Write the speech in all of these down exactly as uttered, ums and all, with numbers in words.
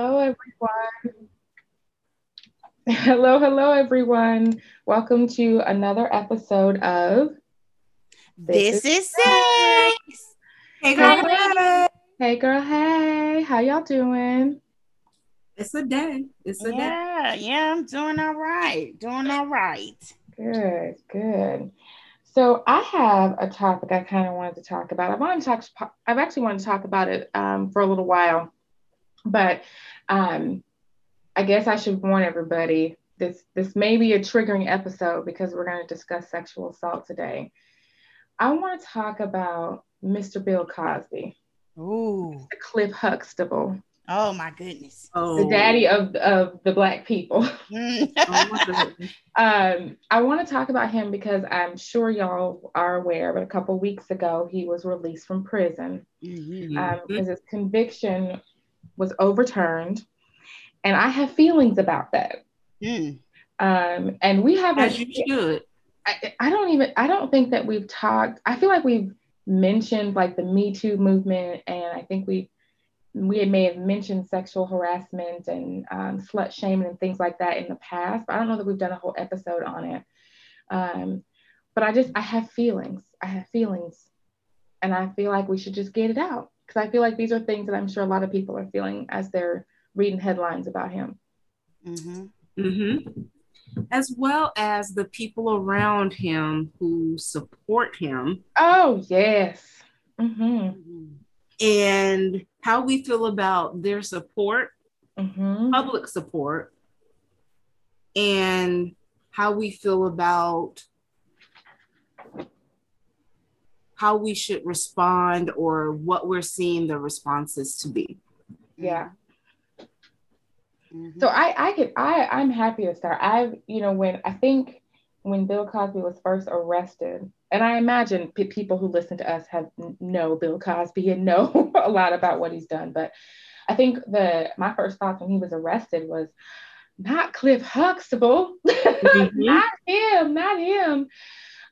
Hello, everyone. Hello, hello, everyone. Welcome to another episode of This, this is Six. Six. Hey, girl. Hey. hey, girl. Hey, how y'all doing? It's a day. It's a yeah, day. Yeah, I'm doing all right. Doing all right. Good, good. So I have a topic I kind of wanted to talk about. I've wanted to talk, I've actually wanted to talk about it um, for a little while. But um, I guess I should warn everybody, this this may be a triggering episode because we're going to discuss sexual assault today. I want to talk about Mister Bill Cosby. Ooh. Mister Cliff Huxtable. Oh, my goodness. Oh. The daddy of, of the Black people. Oh, um, I want to talk about him because I'm sure y'all are aware, but a couple weeks ago, he was released from prison because mm-hmm. um, his conviction was overturned, and I have feelings about that. Mm. Um, and we haven't. As you should. I, I don't even. I don't think that we've talked. I feel like we've mentioned like the Me Too movement, and I think we we may have mentioned sexual harassment and um, slut shaming and things like that in the past. But I don't know that we've done a whole episode on it. Um, but I just I have feelings. I have feelings, and I feel like we should just get it out. Because I feel like these are things that I'm sure a lot of people are feeling as they're reading headlines about him. Mm-hmm. Mm-hmm. As well as the people around him who support him. Oh, yes. Mm-hmm. And how we feel about their support, mm-hmm. public support, and how we feel about how we should respond or what we're seeing the responses to be. Yeah. Mm-hmm. So I, I could, I, I'm happy to start. I've, you know, when I think when Bill Cosby was first arrested, and I imagine p- people who listen to us have know Bill Cosby and know a lot about what he's done. But I think the, my first thought when he was arrested was not Cliff Huxtable, mm-hmm. not him, not him.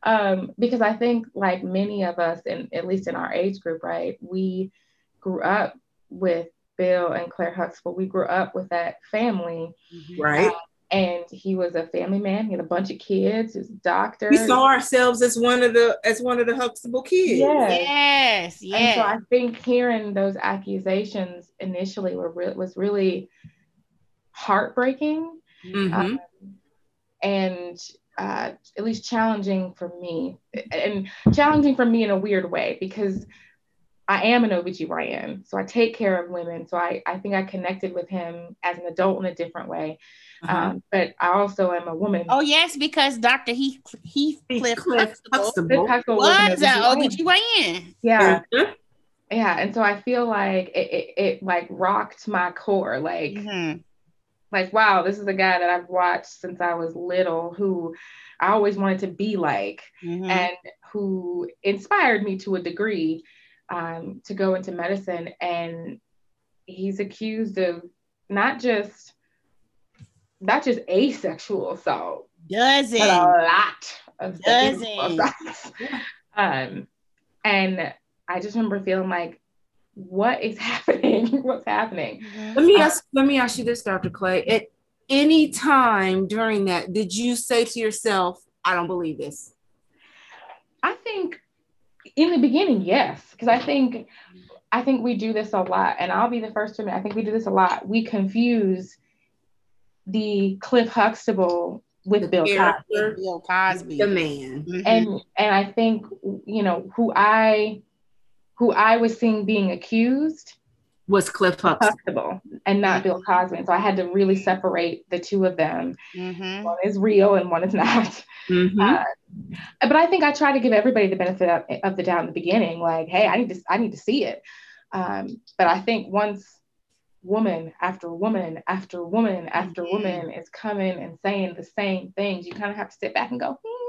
Um, because I think like many of us, and at least in our age group, right, we grew up with Bill and Claire Huxtable. We grew up with that family. Right. Um, and he was a family man. He had a bunch of kids. He was a doctor. We saw ourselves as one of the, as one of the Huxtable kids. Yes. Yes. yes. And so I think hearing those accusations initially were re- was really heartbreaking. Mm-hmm. Um, and Uh, at least challenging for me, and challenging for me in a weird way, because I am an O B G Y N, so I take care of women. So I, I think I connected with him as an adult in a different way. Uh-huh. Um, but I also am a woman. Oh, yes, because Doctor Heath, Heath Cliff Huxtable was an O B G Y N. Yeah. Mm-hmm. Yeah. And so I feel like it, it, it like rocked my core. Like, mm-hmm. Like, wow, this is a guy that I've watched since I was little, who I always wanted to be like, mm-hmm. and who inspired me to a degree um, to go into medicine. And he's accused of not just, not just asexual assault. Doesn't. But a lot of sexual assault. um, and I just remember feeling like, what is happening? What's happening? Let me ask. Let me ask you this, Doctor Clay. At any time during that, did you say to yourself, "I don't believe this"? I think in the beginning, yes, because I think I think we do this a lot, and I'll be the first to admit. I think we do this a lot. We confuse the Cliff Huxtable with the Bill Cosby. Bill Cosby, the man, mm-hmm. and and I think you know who I. who I was seeing being accused was Cliff Huxtable and not Bill Cosby. So I had to really separate the two of them. Mm-hmm. One is real and one is not. Mm-hmm. Uh, but I think I try to give everybody the benefit of, of the doubt in the beginning. Like, hey, I need to, I need to see it. Um, but I think once woman after woman after woman after mm-hmm. woman is coming and saying the same things, you kind of have to sit back and go, hmm.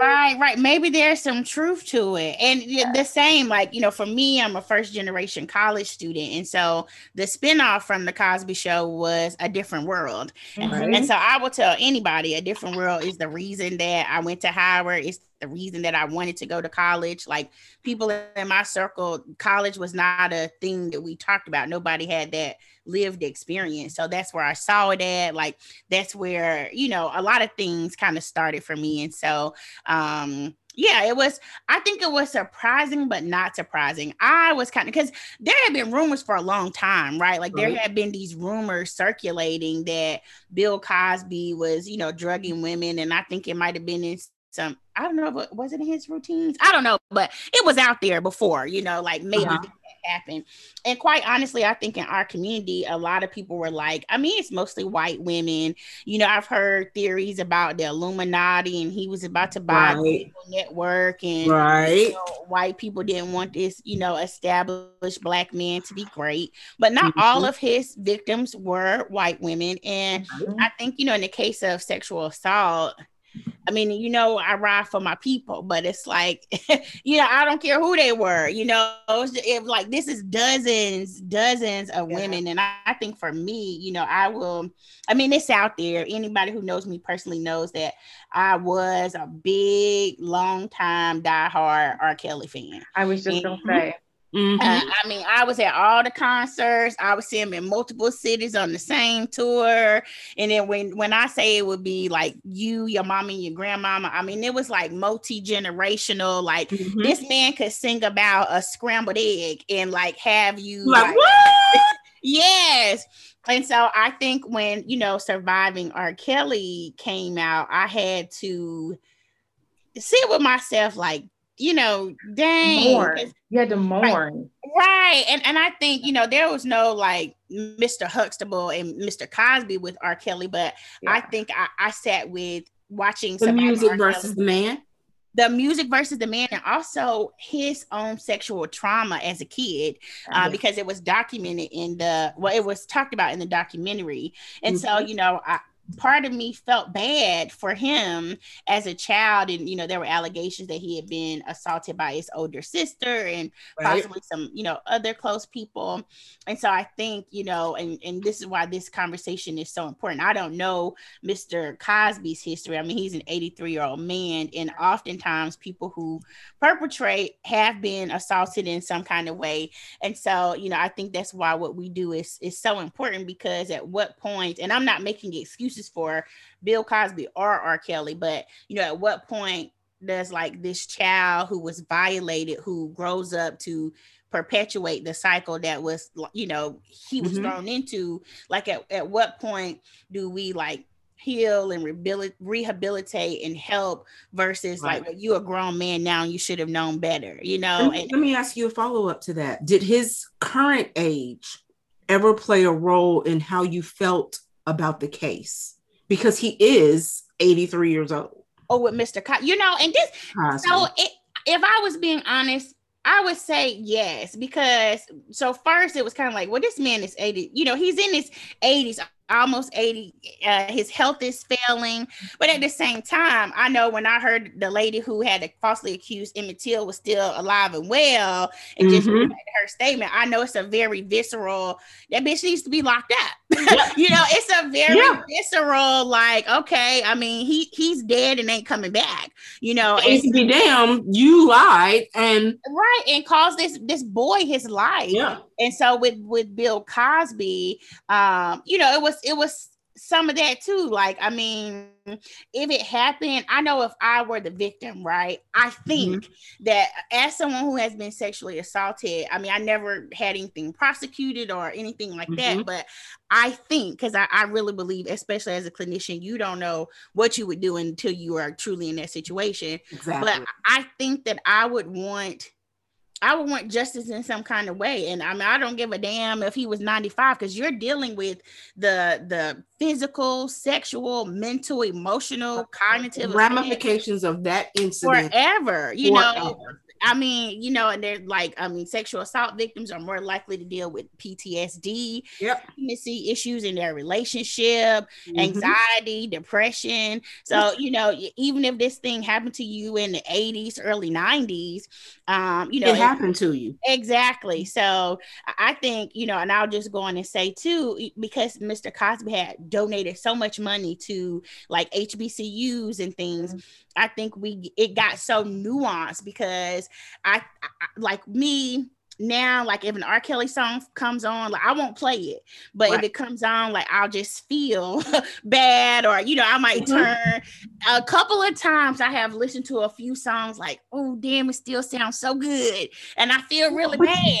Right, right. Maybe there's some truth to it. And yeah. the same, like, you know, for me, I'm a first generation college student. And so the spinoff from The Cosby Show was A Different World. Mm-hmm. And so I will tell anybody A Different World is the reason that I went to Howard. It's the reason that I wanted to go to college. Like, people in my circle, college was not a thing that we talked about. Nobody had that lived experience. So that's where I saw it at. Like, that's where, you know, a lot of things kind of started for me. And so, um, yeah, it was, I think it was surprising, but not surprising. I was kind of, because there had been rumors for a long time, right? Like, mm-hmm. there had been these rumors circulating that Bill Cosby was, you know, drugging women. And I think it might have been in some, I don't know, but was it in his routines? I don't know, but it was out there before, you know, like maybe uh-huh. that happened. And quite honestly, I think in our community, a lot of people were like, I mean, it's mostly white women. You know, I've heard theories about the Illuminati and he was about to buy right. the network and right. you know, white people didn't want this, you know, established black man to be great. But not mm-hmm. all of his victims were white women. And mm-hmm. I think, you know, in the case of sexual assault, I mean, you know, I ride for my people, but it's like, you know, I don't care who they were, you know, it was, it, like, this is dozens, dozens of yeah. women. And I, I think for me, you know, I will, I mean, it's out there. Anybody who knows me personally knows that I was a big, long time, diehard R. Kelly fan. I was just going to say. Mm-hmm. Uh, I mean, I was at all the concerts. I was seeing him in multiple cities on the same tour. And then when, when I say it would be like you, your mama, and your grandmama, I mean, it was like multi-generational. Like, mm-hmm. this man could sing about a scrambled egg and like have you like, like what? Yes. And so I think when, you know, Surviving R. Kelly came out, I had to sit with myself like, you know, dang. Mourn. You had to mourn. Right. right. And and I think, you know, there was no like Mister Huxtable and Mister Cosby with R. Kelly, but yeah. I think I, I sat with watching the music versus the man. The music versus the man, and also his own sexual trauma as a kid, uh, mm-hmm. because it was documented in the, well, it was talked about in the documentary. And mm-hmm. so, you know, I part of me felt bad for him as a child. And, you know, there were allegations that he had been assaulted by his older sister and right. possibly some, you know, other close people. And so I think, you know, and, and this is why this conversation is so important. I don't know Mister Cosby's history. I mean, he's an eighty-three year old man. And oftentimes people who perpetrate have been assaulted in some kind of way. And so, you know, I think that's why what we do is, is so important, because at what point, and I'm not making excuses for Bill Cosby or R. Kelly, but you know, at what point does like this child who was violated, who grows up to perpetuate the cycle that was, you know, he was mm-hmm. thrown into, like at, at what point do we like heal and rehabil- rehabilitate and help versus right. like, well, you a grown man now and you should have known better, you know? Let me, and, let me ask you a follow-up to that. Did his current age ever play a role in how you felt about the case, because he is eighty-three years old? Oh, with Mister Cosby, you know, and this, Cosby. so it, if I was being honest, I would say yes, because so first it was kind of like, well, this man is eighty, you know, he's in his eighties, almost eighty, uh, his health is failing. But at the same time, I know when I heard the lady who had falsely accused Emmett Till was still alive and well, and mm-hmm. just her statement, I know it's a very visceral, that bitch needs to be locked up. Yeah. You know, it's a very yeah. visceral, like, okay, I mean, he he's dead and ain't coming back, you know. And to be damn, you lied and right, and caused this this boy his life. Yeah. And so with, with Bill Cosby, um, you know, it was it was some of that too. Like, I mean, if it happened, I know if I were the victim, right? I think mm-hmm. that as someone who has been sexually assaulted, I mean, I never had anything prosecuted or anything like mm-hmm. that, but I think, because I, I really believe, especially as a clinician, you don't know what you would do until you are truly in that situation. Exactly. But I think that I would want... I would want justice in some kind of way. And I mean, I don't give a damn if he was ninety-five, because you're dealing with the the physical, sexual, mental, emotional, cognitive ramifications of that incident forever, you know. I mean, you know, and they're like, I mean, sexual assault victims are more likely to deal with P T S D, yep. intimacy issues in their relationship, mm-hmm. anxiety, depression. So, you know, even if this thing happened to you in the eighties, early nineties, um, you know, it happened it, to you. Exactly. So I think, you know, and I'll just go on and say too, because Mister Cosby had donated so much money to like H B C Us and things, mm-hmm. I think we it got so nuanced because I, I like me now, like if an R. Kelly song comes on, like I won't play it, but right. if it comes on, like I'll just feel bad, or you know, I might turn a couple of times. I have listened to a few songs like, oh damn, it still sounds so good, and I feel really but, bad.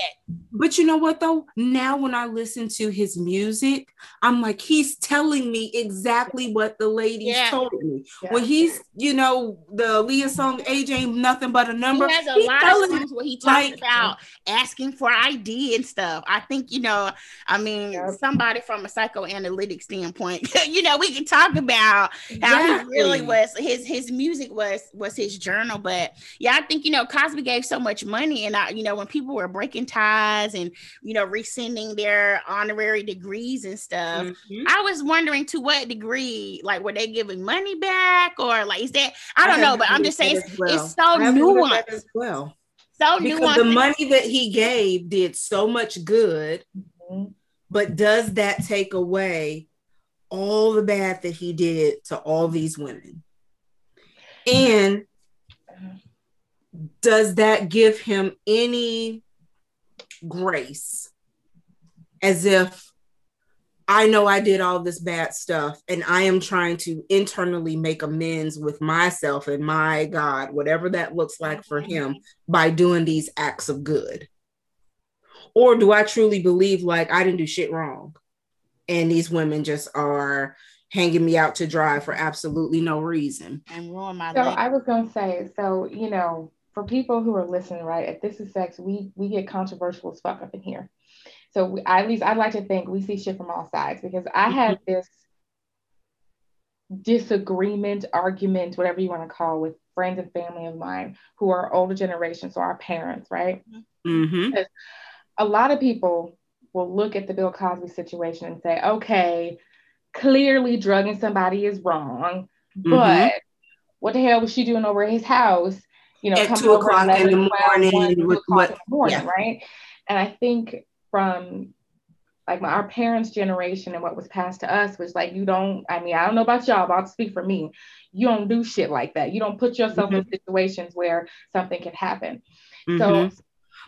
But you know what though? Now when I listen to his music, I'm like, he's telling me exactly what the ladies yeah. told me. Yeah. When he's, you know, the Leah song "Age Ain't Nothing But a Number." He has a lot of songs where he talks like, about. Asking for I D and stuff. I think, you know, I mean, yeah. somebody from a psychoanalytic standpoint, you know, we can talk about how yeah. he really was, his his music was was his journal. But yeah, I think, you know, Cosby gave so much money, and I, you know, when people were breaking ties and, you know, rescinding their honorary degrees and stuff, mm-hmm. I was wondering to what degree, like, were they giving money back, or like, is that, I don't I know, but I'm just saying it's, well. it's so nuanced. As well. So because the money that he gave did so much good, mm-hmm. but does that take away all the bad that he did to all these women? And does that give him any grace? As if, I know I did all this bad stuff and I am trying to internally make amends with myself and my God, whatever that looks like for him, by doing these acts of good. Or do I truly believe like I didn't do shit wrong and these women just are hanging me out to dry for absolutely no reason? And ruin my life. So I was going to say, so, you know, for people who are listening, right, if This Is Sex, we, we get controversial as fuck up in here. So we, at least I'd like to think we see shit from all sides, because I have this disagreement, argument, whatever you want to call it, with friends and family of mine who are older generation, so our parents, right? Mm-hmm. Because a lot of people will look at the Bill Cosby situation and say, okay, clearly drugging somebody is wrong, mm-hmm. but what the hell was she doing over at his house? You know, at two o'clock in the morning, with what? Yeah. Right? And I think from like my, our parents' generation and what was passed to us was like, you don't, I mean, I don't know about y'all, but I'll speak for me. You don't do shit like that. You don't put yourself mm-hmm. in situations where something could happen. Mm-hmm. So,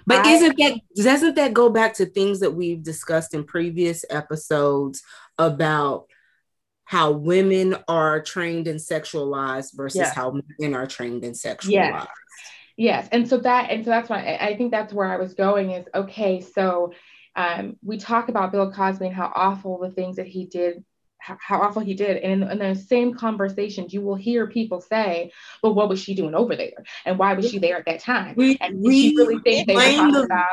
but I, isn't that, doesn't that go back to things that we've discussed in previous episodes about how women are trained and sexualized versus yes. how men are trained and sexualized? Yes. yes. And so that, and so that's why I think that's where I was going is, okay, so Um, we talk about Bill Cosby and how awful the things that he did, how, how awful he did. And in, in those same conversations, you will hear people say, well, what was she doing over there? And why was she there at that time? We, and we really think they were talking the, about.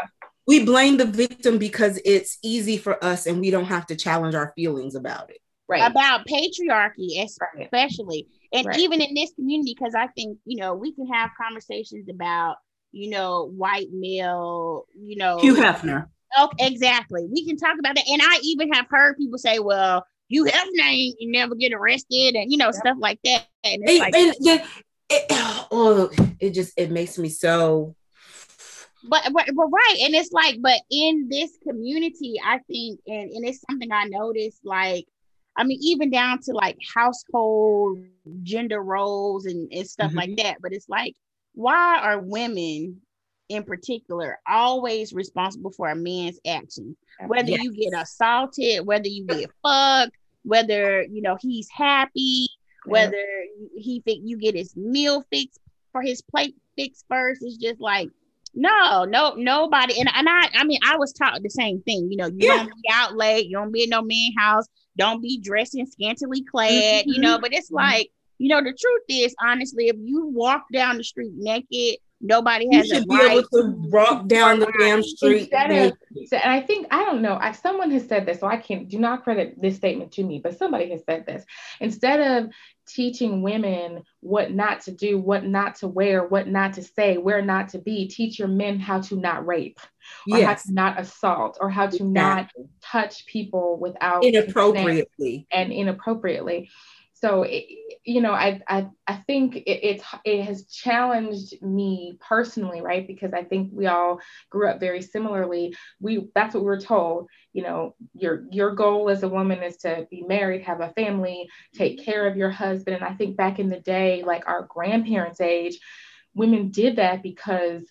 We blame the victim because it's easy for us and we don't have to challenge our feelings about it. Right. About patriarchy, especially. Right. And right. even in this community, because I think, you know, we can have conversations about, you know, white male, you know. Hugh Hefner. Oh, exactly. We can talk about that. And I even have heard people say, well, you have name, you never get arrested and, you know, yeah. stuff like that. And, it's it, like, and yeah, it, oh, it just, it makes me so. But, but, but right. And it's like, but in this community, I think, and, and it's something I noticed, like, I mean, even down to like household gender roles and, and stuff mm-hmm. like that. But it's like, why are women in particular always responsible for a man's action, whether yes. you get assaulted, whether you get fucked, whether you know he's happy, whether yeah. he think you get his meal fixed for his plate fixed first? It's just like no no nobody and, and I I mean I was taught the same thing, you know, you yeah. don't be out late, you don't be in no man's house, don't be dressing scantily clad, mm-hmm. you know, but it's mm-hmm. like, you know, the truth is honestly, if you walk down the street naked, nobody has you should a be right able to walk down the damn street. Of, and I think, I don't know, I, someone has said this, so I can't, do not credit this statement to me, but somebody has said this. Instead of teaching women what not to do, what not to wear, what not to say, where not to be. Teach your men how to not rape, or yes. how to not assault, or how to exactly. not touch people without inappropriately and inappropriately. So, it, you know, I I, I think it, it, it has challenged me personally, right? Because I think we all grew up very similarly. We, that's what we're told, you know, your, your goal as a woman is to be married, have a family, take care of your husband. And I think back in the day, like our grandparents' age, women did that because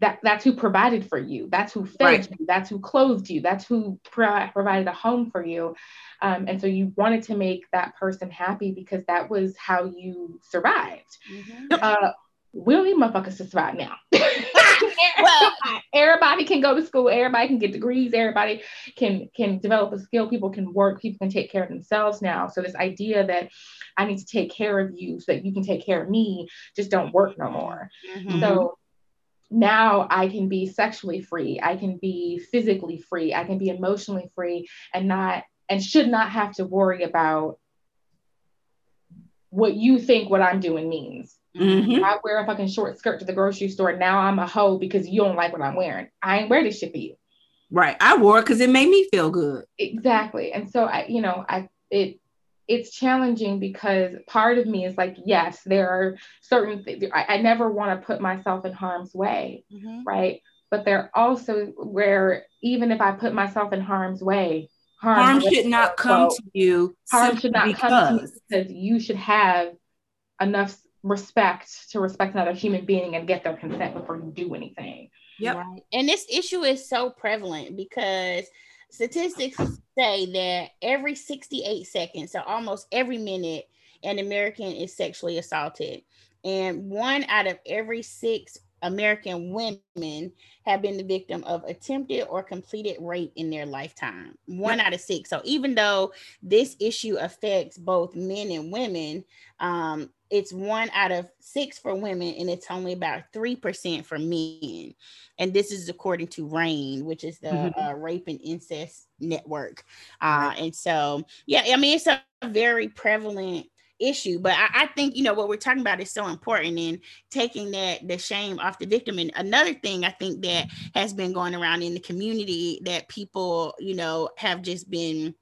That, that's who provided for you. That's who fed right. you. That's who clothed you. That's who pro- provided a home for you. Um, and so you wanted to make that person happy because that was how you survived. Mm-hmm. Uh, we don't need motherfuckers to survive now. well, everybody can go to school. Everybody can get degrees. Everybody can, can develop a skill. People can work. People can take care of themselves now. So this idea that I need to take care of you so that you can take care of me just don't work no more. Mm-hmm. So now I can be sexually free. I can be physically free. I can be emotionally free and not, and should not have to worry about what you think what I'm doing means. Mm-hmm. I wear a fucking short skirt to the grocery store. Now I'm a hoe because you don't like what I'm wearing. I ain't wear this shit for you. Right. I wore it because it made me feel good. Exactly. And so I, you know, I, it, it's challenging because part of me is like, yes, there are certain things. I, I never want to put myself in harm's way. Mm-hmm. Right. But there are also where, even if I put myself in harm's way, harm, harm should not come to you. Harm should not come to you because you should have enough respect to respect another human being and get their consent before you do anything. Yep. Right? And this issue is so prevalent because statistics say that every sixty-eight seconds, so almost every minute, an American is sexually assaulted. And one out of every six American women have been the victim of attempted or completed rape in their lifetime. One out of six. So even though this issue affects both men and women, um, it's one out of six for women, and it's only about three percent for men. And this is according to RAIN, which is the mm-hmm. uh, Rape and Incest Network. Uh, right. And so, yeah, I mean, it's a very prevalent issue, but I, I think, you know, what we're talking about is so important in taking that, the shame off the victim. And another thing I think that has been going around in the community that people, you know, have just been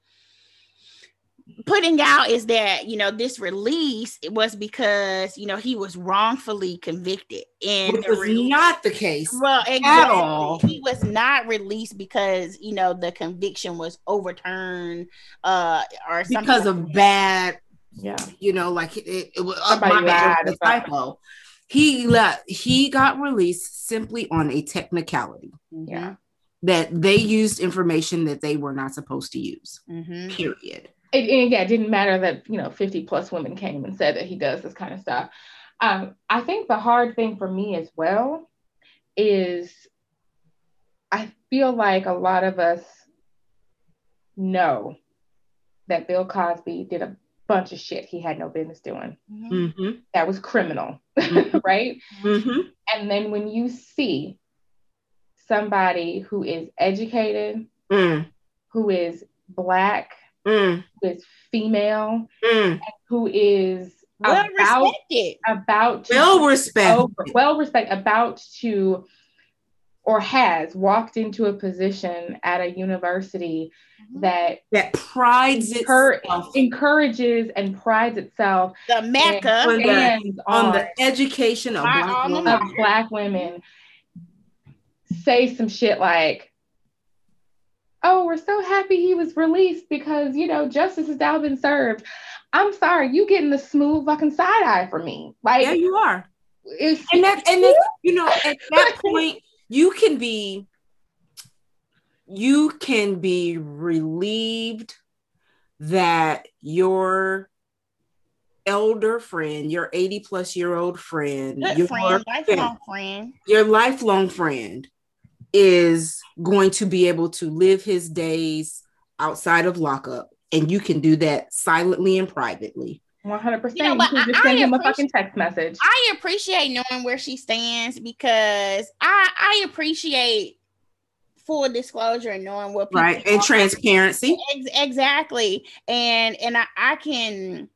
putting out is that, you know, this release was because, you know, he was wrongfully convicted, and it was re- not the case well exactly. at all. He was not released because, you know, the conviction was overturned uh or something because like of that. bad yeah you know like it, it was a typo. He left, he got released simply on a technicality. Yeah, that they used information that they were not supposed to use. Mm-hmm. Period. It, and yeah, it didn't matter that, you know, fifty plus women came and said that he does this kind of stuff. Um, I think the hard thing for me as well is I feel like a lot of us know that Bill Cosby did a bunch of shit he had no business doing. Mm-hmm. That was criminal, mm-hmm. right? Mm-hmm. And then when you see somebody who is educated, mm. who is Black, Mm. who is female, mm. and who is well about, respected, about to well respected, over, well respected, about to or has walked into a position at a university mm-hmm. that that prides incur- itself, encourages and prides itself, the Mecca, and stands on, on the education of black, women. of black women, say some shit like, oh, we're so happy he was released because, you know, justice has now been served. I'm sorry, you getting the smooth fucking side eye for me. Like, yeah, you are. And that, and that, you know, at that point, you can be, you can be relieved that your elder friend, your eighty plus year old friend, Good your friend, lifelong friend, your lifelong friend, is going to be able to live his days outside of lockup, and you can do that silently and privately. one hundred percent You know, but you can just send him a fucking text message. I appreciate knowing where she stands because I I appreciate full disclosure and knowing what people right and are. Transparency. Exactly. And and I, I can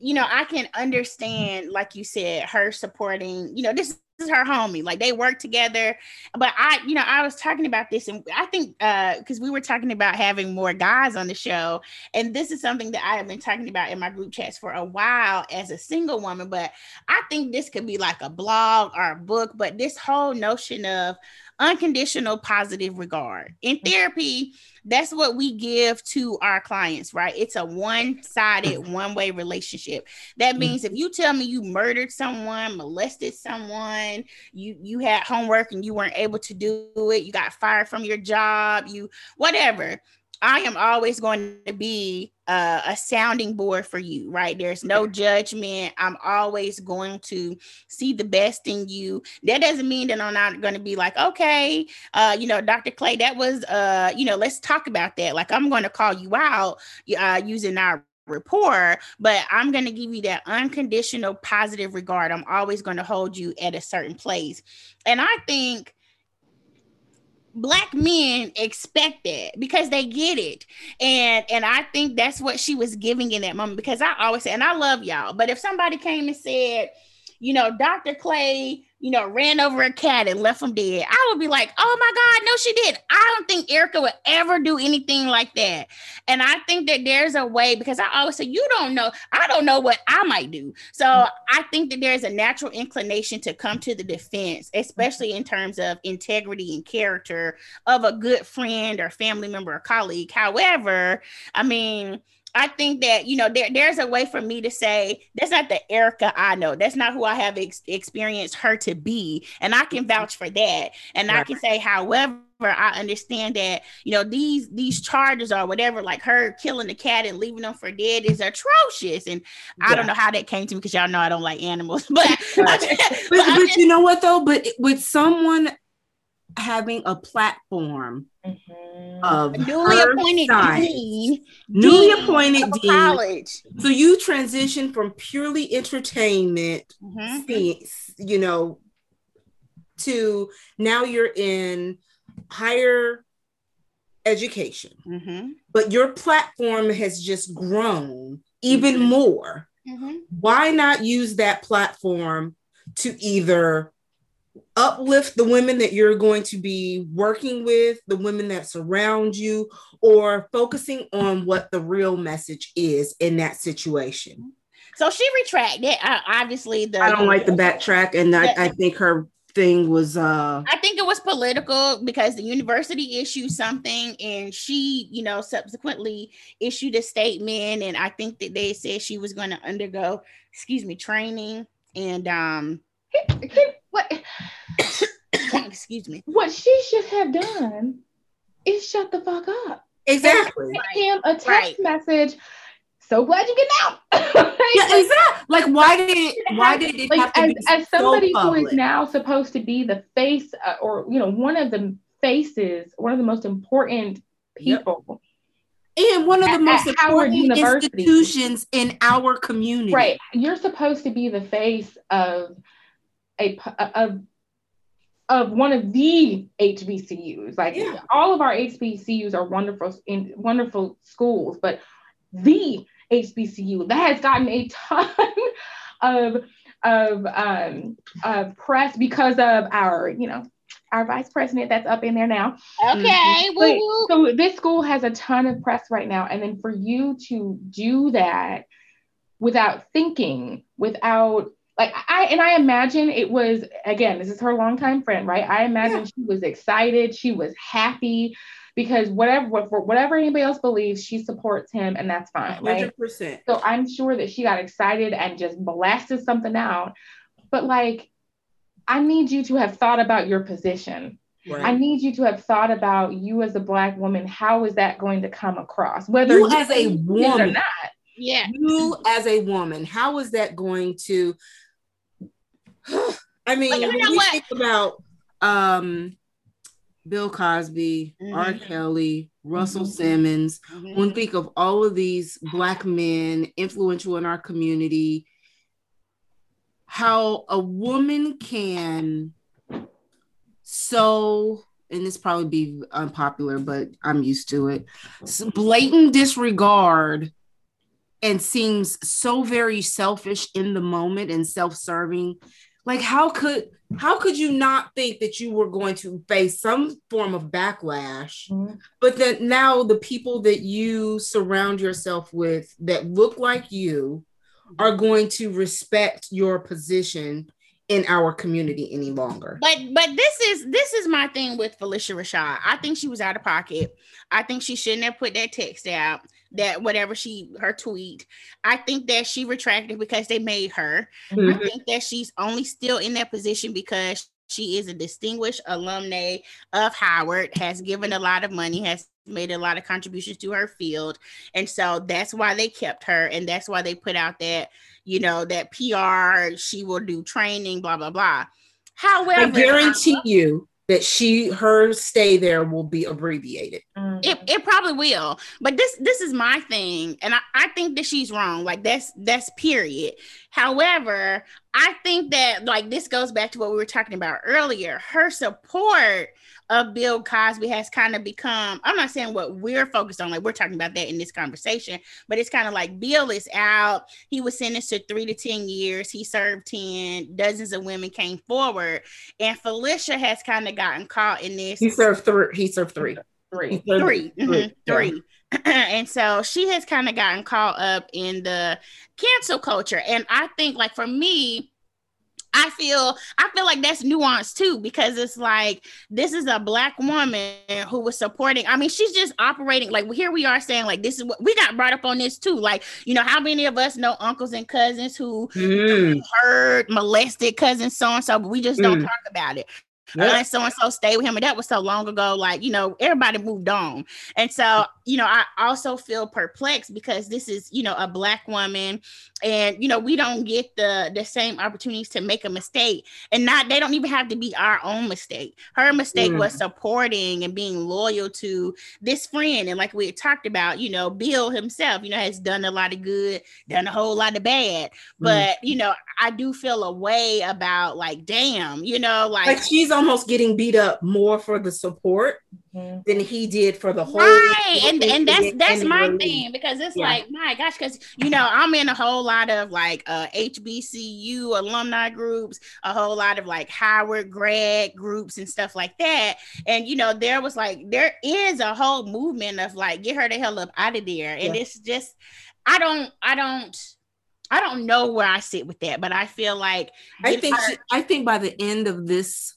you know, I can understand, like you said, her supporting, you know, this is her homie, like they work together. But I, you know, I was talking about this, and I think uh because we were talking about having more guys on the show, and this is something that I have been talking about in my group chats for a while as a single woman, but I think this could be like a blog or a book. But this whole notion of unconditional positive regard in therapy, that's what we give to our clients, right? It's a one-sided, one-way relationship. That means if you tell me you murdered someone, molested someone, you you had homework and you weren't able to do it, you got fired from your job, you whatever, I am always going to be uh, a sounding board for you, right? There's no judgment. I'm always going to see the best in you. That doesn't mean that I'm not going to be like, okay, uh, you know, Doctor Clay, that was, uh, you know, let's talk about that. Like, I'm going to call you out uh, using our rapport, but I'm going to give you that unconditional positive regard. I'm always going to hold you at a certain place. And I think Black men expect that because they get it. And and I think that's what she was giving in that moment, because I always say, and I love y'all, but if somebody came and said, you know, Doctor Clay, you know, ran over a cat and left him dead, I would be like, oh my God, no, she did. I don't think Erica would ever do anything like that. And I think that there's a way, because I always say, you don't know, I don't know what I might do. So I think that there's a natural inclination to come to the defense, especially in terms of integrity and character of a good friend or family member or colleague. However, I mean, I think that, you know, there, there's a way for me to say, that's not the Erica I know. That's not who I have ex- experienced her to be. And I can vouch for that. And right. I can say, however, I understand that, you know, these these charges or whatever, like her killing the cat and leaving them for dead, is atrocious. And yeah. I don't know how that came to me, because y'all know I don't like animals. But, right. just, but, but, but just, you know what, though? But with someone having a platform, mm-hmm. of newly appointed dean, newly appointed dean, college. So you transition from purely entertainment, mm-hmm. scenes, you know, to now you're in higher education, mm-hmm. but your platform has just grown even mm-hmm. more. Mm-hmm. Why not use that platform to either uplift the women that you're going to be working with, the women that surround you, or focusing on what the real message is in that situation? So she retracted. Uh, obviously, the I don't like the backtrack, and I, I think her thing was uh I think it was political, because the university issued something and she, you know, subsequently issued a statement, and I think that they said she was going to undergo, excuse me, training, and um what excuse me what she should have done is shut the fuck up. Exactly. Send him a text right. message, so glad you're getting out. Like, yeah, exactly. Like, why did why did it like, have to as, be as somebody so who is now supposed to be the face, uh, or you know, one of the faces, one of the most important people, yep. and one of the most important institutions in our community. Right, you're supposed to be the face of a of of one of the H B C Us. Like, yeah. all of our H B C Us are wonderful in wonderful schools, but the H B C U that has gotten a ton of of um of press because of our, you know, our vice president that's up in there now. Okay. Mm-hmm. Wait, so this school has a ton of press right now, and then for you to do that without thinking, without like I and I imagine it was, again, this is her longtime friend, right? I imagine yeah. she was excited, she was happy, because whatever whatever anybody else believes, she supports him, and that's fine, right? one hundred percent. So I'm sure that she got excited and just blasted something out. But like, I need you to have thought about your position. Right. I need you to have thought about you as a Black woman. How is that going to come across? Whether you, you as a woman or not. Yeah. You as a woman, how is that going to? I mean, when you think about um, Bill Cosby, mm-hmm. R. Kelly, Russell mm-hmm. Simmons, mm-hmm. when we think of all of these Black men influential in our community, how a woman can so, and this probably be unpopular, but I'm used to it, so blatant disregard and seems so very selfish in the moment and self-serving. Like, how could how could you not think that you were going to face some form of backlash? Mm-hmm. But that now the people that you surround yourself with that look like you are going to respect your position in our community any longer. But but this is this is my thing with Phylicia Rashad. I think she was out of pocket. I think she shouldn't have put that text out, that whatever she, her tweet. I think that she retracted because they made her. Mm-hmm. I think that she's only still in that position because she is a distinguished alumnae of Howard, has given a lot of money, has made a lot of contributions to her field. And so that's why they kept her. And that's why they put out that, you know, that P R, she will do training, blah, blah, blah. However, I guarantee you that she, her stay there will be abbreviated. It it probably will. But this, this is my thing. And I, I think that she's wrong. Like that's, that's period. However, I think that like, this goes back to what we were talking about earlier. Her support of Bill Cosby has kind of become, I'm not saying what we're focused on, like we're talking about that in this conversation, but it's kind of like Bill is out. He was sentenced to three to ten years. He served ten. Dozens of women came forward. And Phylicia has kind of gotten caught in this. He served three. He served three. Three. Three. Three. Mm-hmm. Three. And so she has kind of gotten caught up in the cancel culture. And I think like for me, I feel I feel like that's nuanced too, because it's like, this is a Black woman who was supporting. I mean, she's just operating like, here we are saying like, this is what we got brought up on this too. Like, you know, how many of us know uncles and cousins who mm. heard molested cousin so-and-so, but we just don't mm. talk about it. Yep. Uh, and so-and-so stayed with him, and that was so long ago, like, you know, everybody moved on. And so, you know, I also feel perplexed because this is, you know, a Black woman, and, you know, we don't get the the same opportunities to make a mistake, and not, they don't even have to be our own mistake. Her mistake mm. was supporting and being loyal to this friend. And like we had talked about, you know, Bill himself, you know, has done a lot of good, done a whole lot of bad, but, mm. you know, I do feel a way about like, damn, you know, like, like she's almost getting beat up more for the support mm-hmm. than he did for the whole right and and that's that's and my relief. Thing because it's yeah. like my gosh, because you know I'm in a whole lot of like uh H B C U alumni groups, a whole lot of like Howard grad groups and stuff like that, and you know there was like there is a whole movement of like get her the hell up out of there, and yeah. it's just I don't I don't I don't know where I sit with that, but I feel like I think her- I think by the end of this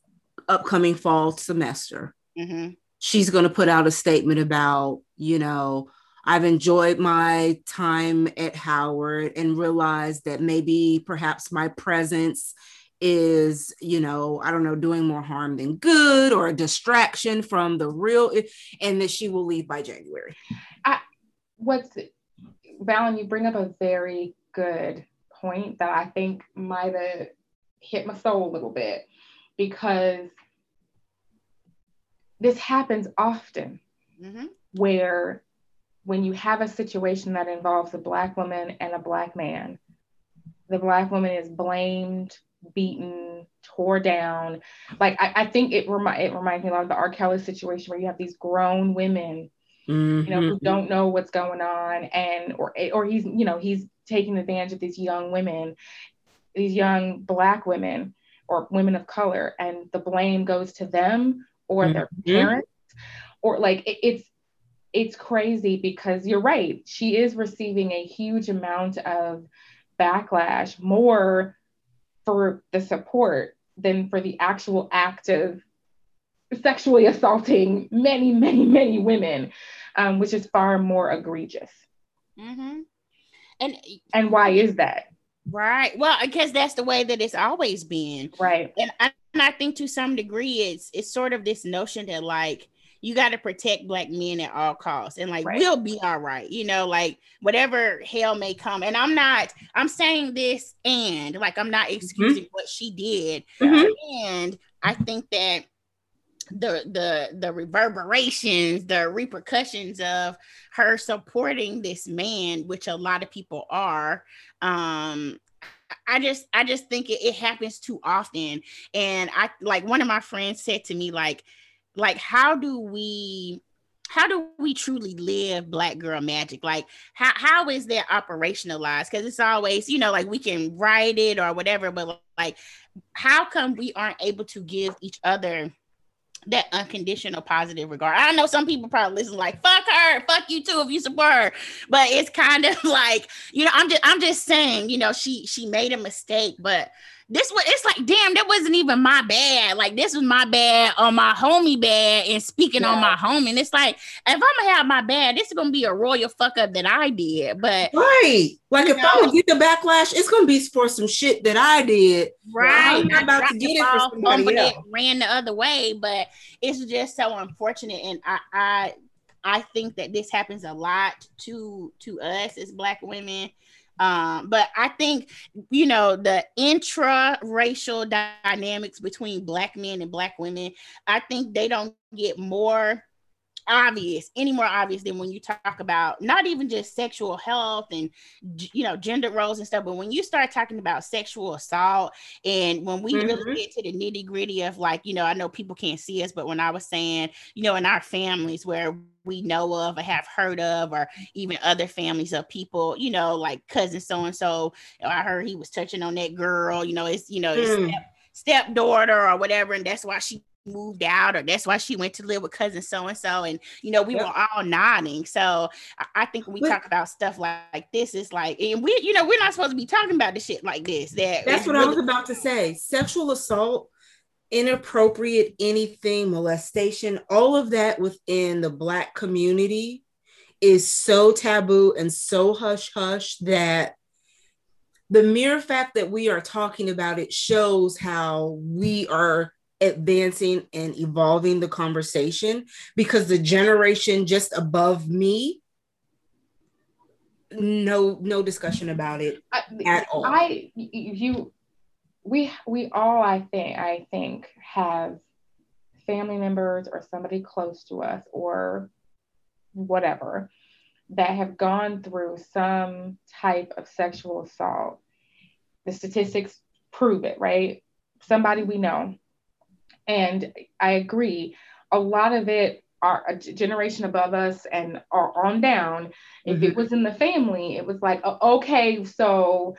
upcoming fall semester, mm-hmm. she's going to put out a statement about, you know, I've enjoyed my time at Howard and realized that maybe perhaps my presence is, you know, I don't know, doing more harm than good or a distraction from the real, and that she will leave by January. I, what's Valen, you bring up a very good point that I think might have hit my soul a little bit, because this happens often mm-hmm. where when you have a situation that involves a Black woman and a Black man, the Black woman is blamed, beaten, tore down. Like, I, I think it, remi- it reminds me a lot of the R. Kelly situation where you have these grown women, mm-hmm. you know, who don't know what's going on, and, or, or he's, you know, he's taking advantage of these young women, these young Black women, or women of color, and the blame goes to them or mm-hmm. their parents, or like it, it's it's crazy because you're right, she is receiving a huge amount of backlash, more for the support than for the actual act of sexually assaulting many many many women, um, which is far more egregious. Mm-hmm. and and why is that? Right. Well, I guess that's the way that it's always been. Right. And I, and I think to some degree, it's it's sort of this notion that like you got to protect Black men at all costs, and like right. we'll be all right, you know, like whatever hell may come. And I'm not, I'm saying this, and like I'm not excusing mm-hmm. what she did, mm-hmm. and I think that the the the reverberations, the repercussions of her supporting this man, which a lot of people are, um I just I just think it, it happens too often. And I like one of my friends said to me like like how do we how do we truly live Black girl magic? Like, how, how is that operationalized? Because it's always, you know, like we can write it or whatever, but like, how come we aren't able to give each other that unconditional positive regard? I know some people probably listen like, fuck her, fuck you too if you support her, but it's kind of like, you know, I'm just, I'm just saying, you know, she, she made a mistake, but this was, it's like, damn, that wasn't even my bad. Like, this was my bad on my homie bad and speaking yeah. on my homie. And it's like, if I'm gonna have my bad, this is gonna be a royal fuck up that I did. But right, like if know, I'm gonna get the backlash, it's gonna be for some shit that I did. Right, I'm not about to get it for somebody else. It ran the other way, but it's just so unfortunate. And I, I, I think that this happens a lot to to us as Black women. Um, but I think, you know, the intra-racial dynamics between Black men and Black women, I think they don't get more obvious, any more obvious than when you talk about not even just sexual health and, you know, gender roles and stuff, but when you start talking about sexual assault and when we mm-hmm. really get to the nitty gritty of like, you know, I know people can't see us, but when I was saying, you know, in our families where we know of or have heard of, or even other families of people, you know, like cousin so-and-so, I heard he was touching on that girl, you know, it's, you know, his mm. step, stepdaughter or whatever, and that's why she moved out, or that's why she went to live with cousin so-and-so, and, you know, we yep. were all nodding. So I think when we but, talk about stuff like, like this, it's like, and we, you know, we're not supposed to be talking about the shit like this. That That's what really- I was about to say. Sexual assault, inappropriate, anything, molestation, all of that within the Black community is so taboo and so hush hush that the mere fact that we are talking about it shows how we are advancing and evolving the conversation, because the generation just above me, no no discussion about it I, at all. I you We we all, I think, I think have family members or somebody close to us or whatever that have gone through some type of sexual assault. The statistics prove it, right? Somebody we know. And I agree. A lot of it are a generation above us and are on down. Mm-hmm. If it was in the family, it was like, okay, so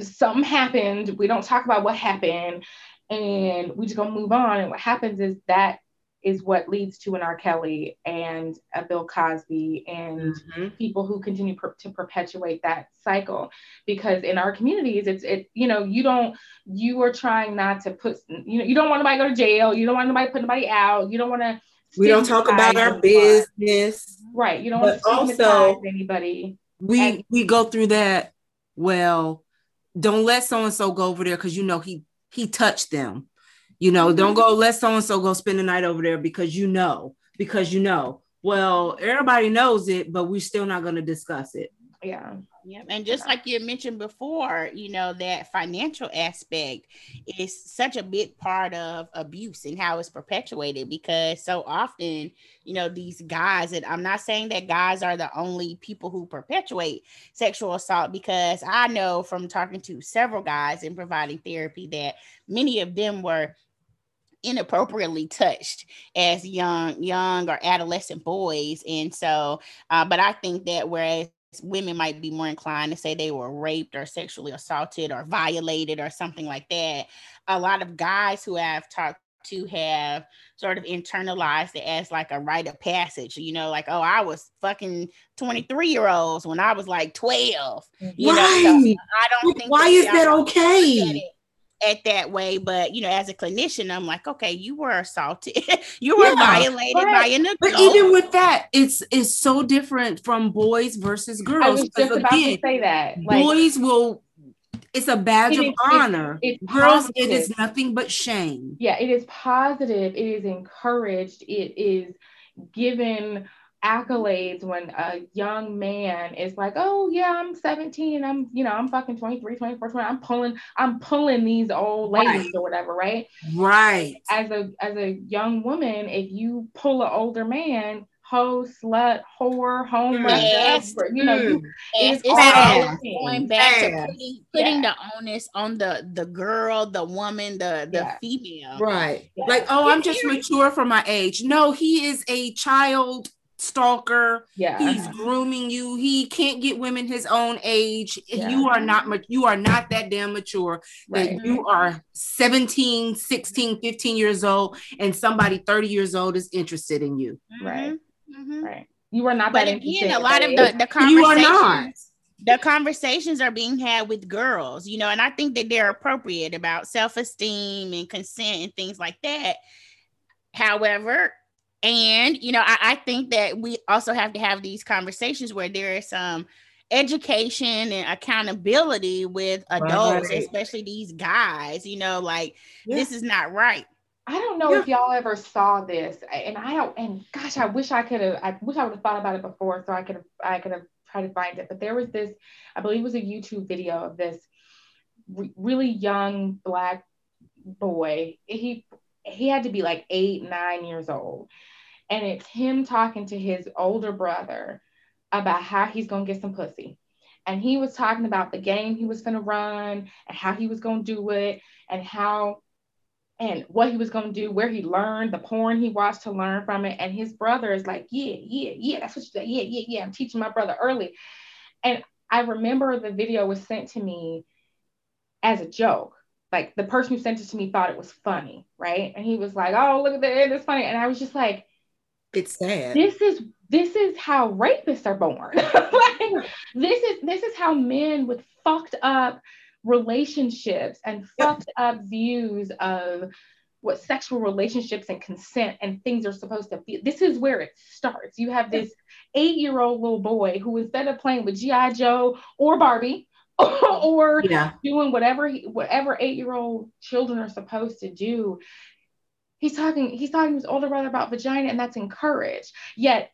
something happened, we don't talk about what happened, and we just gonna move on. And what happens is that is what leads to an R. Kelly and a Bill Cosby and mm-hmm. people who continue per- to perpetuate that cycle. Because in our communities, it's, it, you know, you don't, you are trying not to put, you know, you don't want nobody to go to jail. You don't want nobody to put nobody out. You don't want to. We don't talk about our business. Right. You don't want to stigmatize anybody. We, and, we go through that. Well, don't let so-and-so go over there because, you know, he he touched them. You know, don't go let so-and-so go spend the night over there because, you know, because, you know, well, everybody knows it, but we're still not going to discuss it. Yeah. Yeah. And just like you mentioned before, you know, that financial aspect is such a big part of abuse and how it's perpetuated, because so often, you know, these guys, and I'm not saying that guys are the only people who perpetuate sexual assault, because I know from talking to several guys and providing therapy that many of them were inappropriately touched as young, young or adolescent boys. And so, uh, but I think that whereas women might be more inclined to say they were raped or sexually assaulted or violated or something like that, a lot of guys who I've talked to have sort of internalized it as like a rite of passage, you know, like, oh, I was fucking twenty-three year olds when I was like twelve, you right. know, so I don't think why that is that okay at that way. But, you know, as a clinician, I'm like, okay, you were assaulted. You were yeah, violated right. by an adult. But even with that, it's it's so different from boys versus girls. I was just about again, to say that. Like, boys will, it's a badge it is, of honor. It's, it's girls, positive. It is nothing but shame. Yeah, it is positive. It is encouraged. It is given accolades when a young man is like, oh yeah, I'm seventeen and I'm, you know, I'm fucking twenty-three, twenty-four, twenty, I'm pulling, I'm pulling these old ladies right. or whatever, right? Right. As a as a young woman, if you pull an older man, hoe, slut, whore, home, yes. whatever, you know, mm. you, it's, it's all going back yeah. to putting, putting yeah. the onus on the the girl, the woman, the the yeah. female. Right. Yeah. Like, oh, I'm just mature for my age. No, he is a child stalker. Yeah. He's grooming you. He can't get women his own age. Yeah. You are not you are not that damn mature. Right. That you are seventeen, sixteen, fifteen years old and somebody thirty years old is interested in you. Right. Mm-hmm. Right. You are not but that again, a lot of the, the conversations you are not. The conversations are being had with girls, you know, and I think that they're appropriate about self-esteem and consent and things like that. However, and, you know, I, I think that we also have to have these conversations where there is some education and accountability with adults, right. Especially these guys, you know, like yeah. This is not right. I don't know yeah. if y'all ever saw this and I don't, and gosh, I wish I could have, I wish I would have thought about it before. So I could have, I could have tried to find it, but there was this, I believe it was a YouTube video of this re- really young black boy. He, he had to be like eight, nine years old. And it's him talking to his older brother about how he's going to get some pussy. And he was talking about the game he was going to run and how he was going to do it and how, and what he was going to do, where he learned, the porn he watched to learn from it. And his brother is like, yeah, yeah, yeah, that's what you said. Yeah, yeah, yeah. I'm teaching my brother early. And I remember the video was sent to me as a joke. Like the person who sent it to me thought it was funny, right? And he was like, oh, look at that, it's funny. And I was just like, it's sad. This is this is how rapists are born. Like, this is this is how men with fucked up relationships and fucked up views of what sexual relationships and consent and things are supposed to be. This is where it starts. You have this eight-year-old little boy who, instead of playing with G I Joe or Barbie, or yeah. doing whatever he, whatever eight-year-old children are supposed to do. He's talking, he's talking to his older brother about vagina, and that's encouraged. Yet,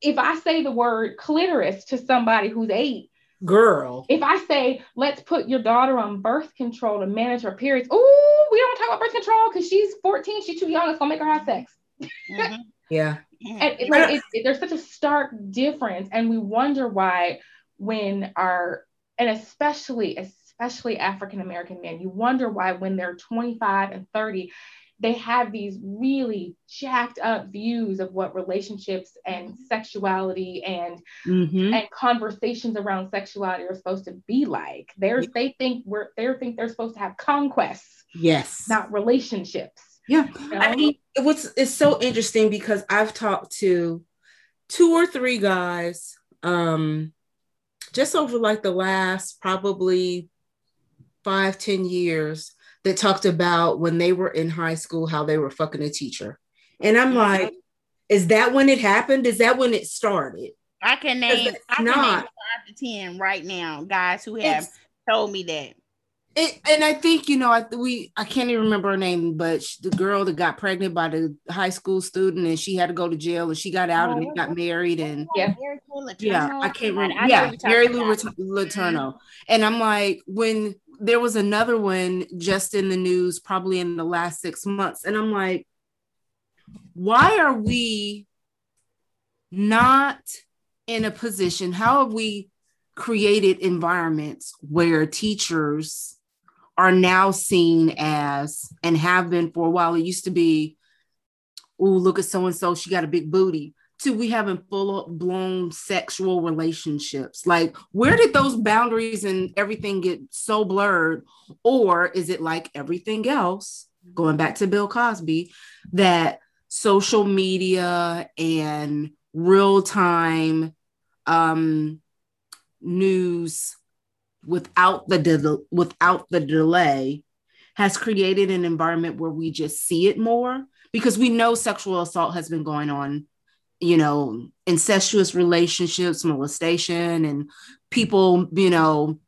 if I say the word clitoris to somebody who's eight, girl, if I say, let's put your daughter on birth control to manage her periods, ooh, we don't talk about birth control because she's fourteen, she's too young, it's gonna make her have sex. Mm-hmm. Yeah. And it, like, it, it, there's such a stark difference, and we wonder why when our And especially, especially African-American men, you wonder why when they're twenty-five and thirty, they have these really jacked up views of what relationships and sexuality and, mm-hmm. and conversations around sexuality are supposed to be like. They're, yeah. They think we're, they think they're supposed to have conquests, yes, not relationships. Yeah. You know? I mean, it was, it's so interesting because I've talked to two or three guys, um, just over like the last probably five, ten years that talked about when they were in high school, how they were fucking a teacher. And I'm like, is that when it happened? Is that when it started? I can name, I can name five to ten right now, guys who have it's, told me that. It, and I think, you know, I, we, I can't even remember her name, but she, the girl that got pregnant by the high school student and she had to go to jail and she got out oh, and got married and yeah, yeah I can't remember. I yeah, Mary Kay Letourneau. And I'm like, when there was another one just in the news, probably in the last six months. And I'm like, why are we not in a position? How have we created environments where teachers are now seen as, and have been for a while, it used to be, oh, look at so-and-so, she got a big booty, to we having full-blown sexual relationships. Like, where did those boundaries and everything get so blurred? Or is it like everything else, going back to Bill Cosby, that social media and real-time um, news without the de- without the delay has created an environment where we just see it more? Because we know sexual assault has been going on, you know, incestuous relationships, molestation, and people, you know,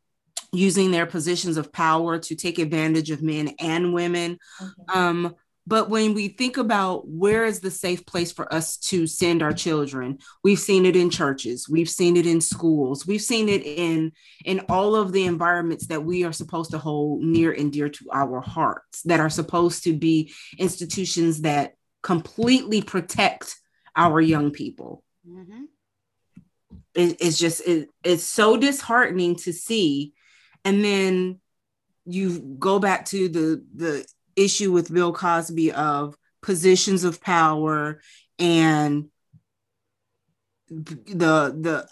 using their positions of power to take advantage of men and women. Mm-hmm. Um, but when we think about where is the safe place for us to send our children, we've seen it in churches, we've seen it in schools, we've seen it in, in all of the environments that we are supposed to hold near and dear to our hearts, that are supposed to be institutions that completely protect our young people. Mm-hmm. It, it's just, it, it's so disheartening to see. And then you go back to the, the, issue with Bill Cosby of positions of power and the the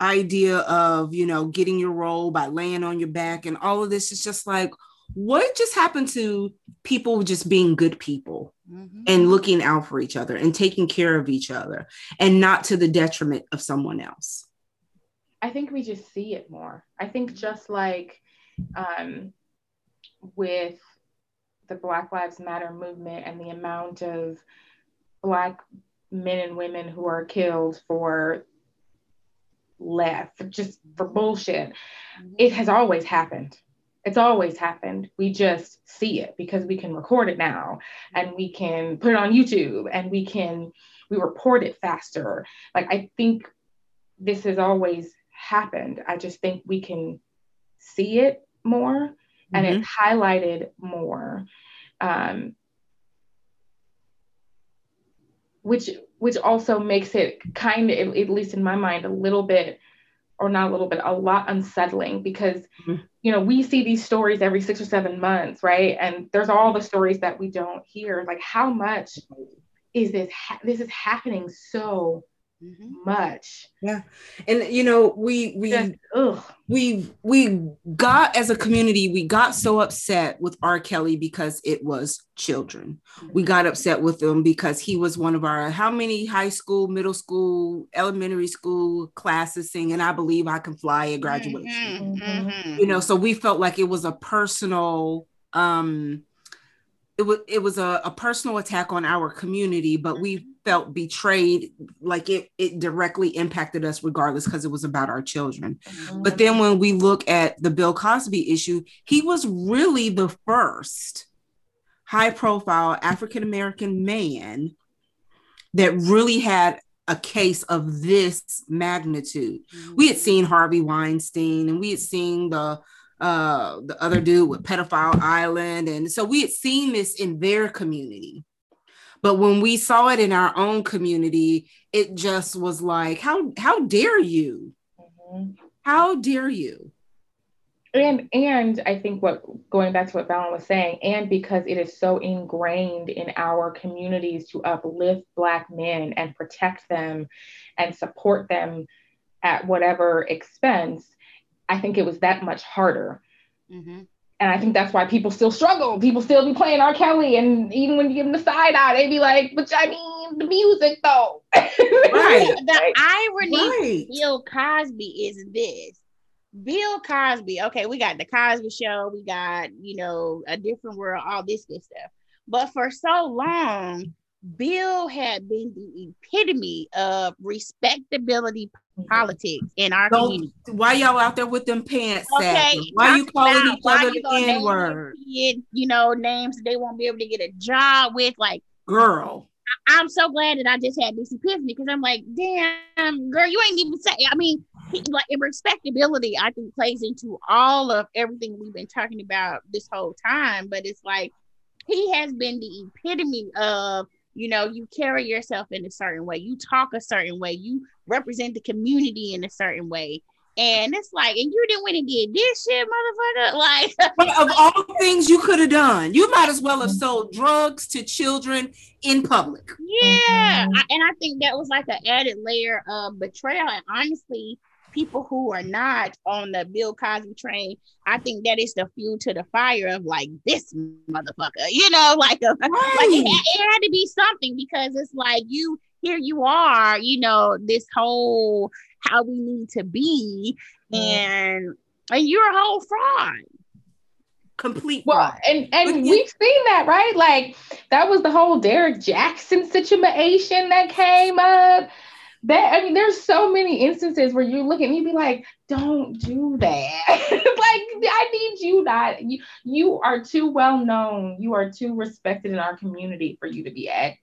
idea of, you know, getting your role by laying on your back and all of this is just like, what just happened to people just being good people mm-hmm. and looking out for each other and taking care of each other and not to the detriment of someone else? I think we just see it more. I think just like um, with the Black Lives Matter movement and the amount of Black men and women who are killed for left, just for bullshit, it has always happened. It's always happened. We just see it because we can record it now and we can put it on YouTube and we can, we report it faster. Like, I think this has always happened. I just think we can see it more and mm-hmm. it's highlighted more. Um, which, which also makes it kind of, at least in my mind, a little bit, or not a little bit, a lot unsettling because, mm-hmm. you know, we see these stories every six or seven months, right? And there's all the stories that we don't hear. Like, how much is this, ha- this is happening so mm-hmm. much. Yeah. And, you know, we, we, Just, we, we got, as a community, we got so upset with R. Kelly because it was children. Mm-hmm. We got upset with him because he was one of our, how many high school, middle school, elementary school classes singing, I Believe I Can Fly at graduation. Mm-hmm. Mm-hmm. You know, so we felt like it was a personal, um, it was, it was a, a personal attack on our community, but we felt betrayed, like it, it directly impacted us regardless because it was about our children. Mm-hmm. But then when we look at the Bill Cosby issue, he was really the first high profile African-American man that really had a case of this magnitude. Mm-hmm. We had seen Harvey Weinstein and we had seen the uh the other dude with Pedophile Island, and so we had seen this in their community, but when we saw it in our own community, it just was like, how how dare you mm-hmm. how dare you and and I think what, going back to what Valen was saying, and because it is so ingrained in our communities to uplift Black men and protect them and support them at whatever expense, I think it was that much harder. Mm-hmm. And I think that's why people still struggle. People still be playing R. Kelly. And even when you give them the side eye, they be like, but I mean, the music though. Right. The irony right. of Bill Cosby is this. Bill Cosby, okay, we got The Cosby Show. We got, you know, A Different World, all this good stuff. But for so long, Bill had been the epitome of respectability politics in our so, community. Why y'all out there with them pants? Okay, why you calling each other the N-word? Kid, you know, names they won't be able to get a job with. Like, girl, I, I'm so glad that I just had this epiphany because I'm like, damn, girl, you ain't even say. I mean, he, like, respectability, I think, plays into all of everything we've been talking about this whole time. But it's like he has been the epitome of, you know, you carry yourself in a certain way, you talk a certain way, you represent the community in a certain way. And it's like, and you didn't went and did this shit, motherfucker. Like, but of all things you could have done, you might as well have sold drugs to children in public. Yeah. Mm-hmm. I, and I think that was like an added layer of betrayal. And honestly, people who are not on the Bill Cosby train, I think that is the fuel to the fire of like, this motherfucker, you know, like, a, right. like it, had, it had to be something because it's like, you, here you are, you know, this whole how we need to be, and and you're a whole fraud. Complete. Well, and and we've seen that, right? Like, that was the whole Derek Jackson situation that came up. That, I mean, there's so many instances where you look at me and be like, don't do that. Like, I need you not. You, you are too well known. You are too respected in our community for you to be at.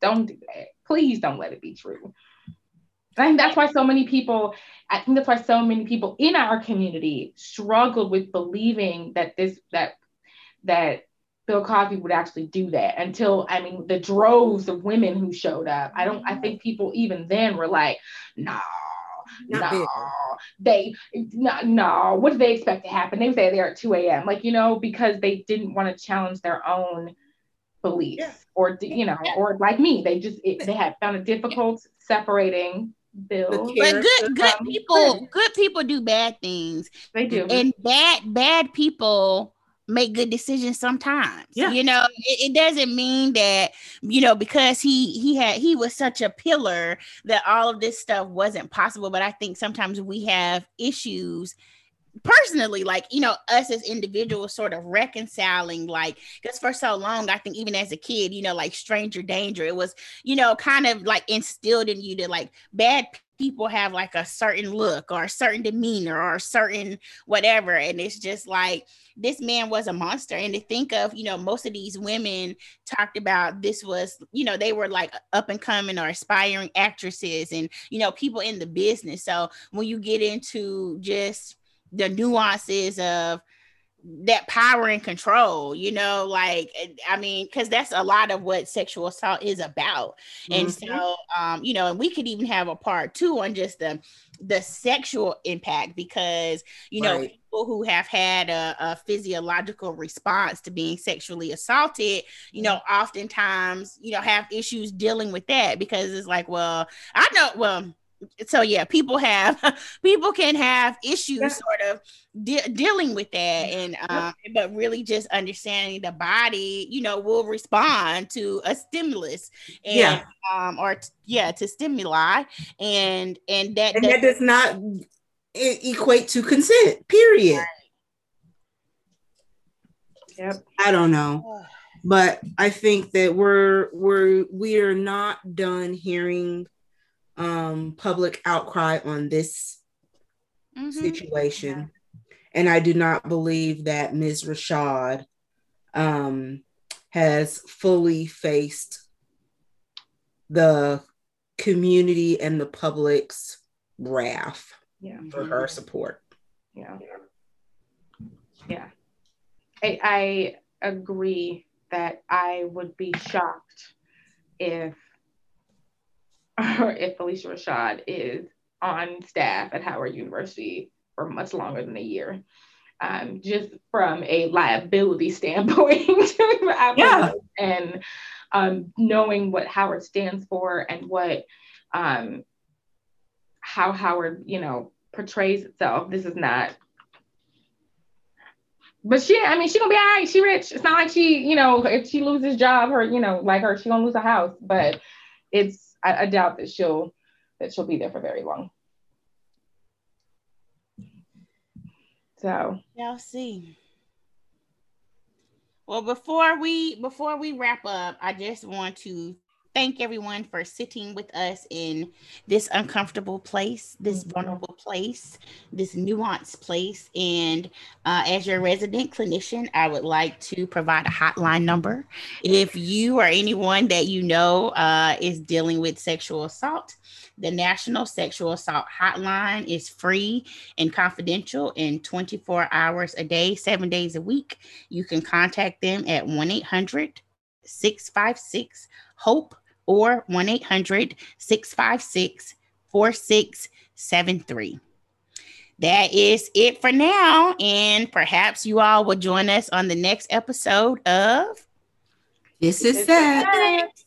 Don't do that. Please don't let it be true. I think that's why so many people, I think that's why so many people in our community struggled with believing that this, that, that Bill Cosby would actually do that until, I mean, the droves of women who showed up. I don't, I think people even then were like, no, nah, no, nah, they, no, nah, what do they expect to happen? They say they're at two a.m. Like, you know, because they didn't want to challenge their own beliefs yeah. or, you know, yeah. or like me, they just, it, they had found it difficult separating Bill. But good, good people, good people do bad things. They do, and bad, bad people make good decisions sometimes. Yeah. You know, it, it doesn't mean that, you know, because he he had he was such a pillar that all of this stuff wasn't possible. But I think sometimes we have issues personally, like, you know, us as individuals sort of reconciling, like, because for so long, I think even as a kid, you know, like stranger danger, it was, you know, kind of like instilled in you that like bad people have like a certain look or a certain demeanor or a certain whatever. And it's just like, this man was a monster. And to think of, you know, most of these women talked about this was, you know, they were like up and coming or aspiring actresses and, you know, people in the business. So when you get into just the nuances of that power and control, you know, like, I mean, because that's a lot of what sexual assault is about. And mm-hmm. so, um, you know, and we could even have a part two on just the the sexual impact, because, you know, right. people who have had a, a physiological response to being sexually assaulted, you know, oftentimes, you know, have issues dealing with that, because it's like, well, I know, well, so yeah, people have people can have issues yeah. sort of de- dealing with that, and um, yeah. but really just understanding the body, you know, will respond to a stimulus, and yeah. um, or t- yeah, to stimuli, and and that and does- that does not equate to consent. Period. Right. Yep. I don't know, but I think that we're we're we are not done hearing um public outcry on this mm-hmm. situation, yeah. and I do not believe that Miz Rashad um has fully faced the community and the public's wrath yeah. for mm-hmm. her support. Yeah, yeah, I, I agree that I would be shocked if. or if Phylicia Rashad is on staff at Howard University for much longer than a year, um, just from a liability standpoint. yeah. And um, knowing what Howard stands for and what, um, how Howard, you know, portrays itself, this is not, but she, I mean, she gonna be all right, she rich. It's not like she, you know, if she loses job or, you know, like her, she gonna lose a house, but it's, I, I doubt that she'll that she'll be there for very long. So y'all see. Well, before we before we wrap up, I just want to thank everyone for sitting with us in this uncomfortable place, this vulnerable place, this nuanced place. And uh, as your resident clinician, I would like to provide a hotline number. If you or anyone that you know uh, is dealing with sexual assault, the National Sexual Assault Hotline is free and confidential and twenty-four hours a day, seven days a week. You can contact them at one eight hundred six five six HOPE. Or one eight hundred six five six four six seven three. That is it for now. And perhaps you all will join us on the next episode of This Is Six.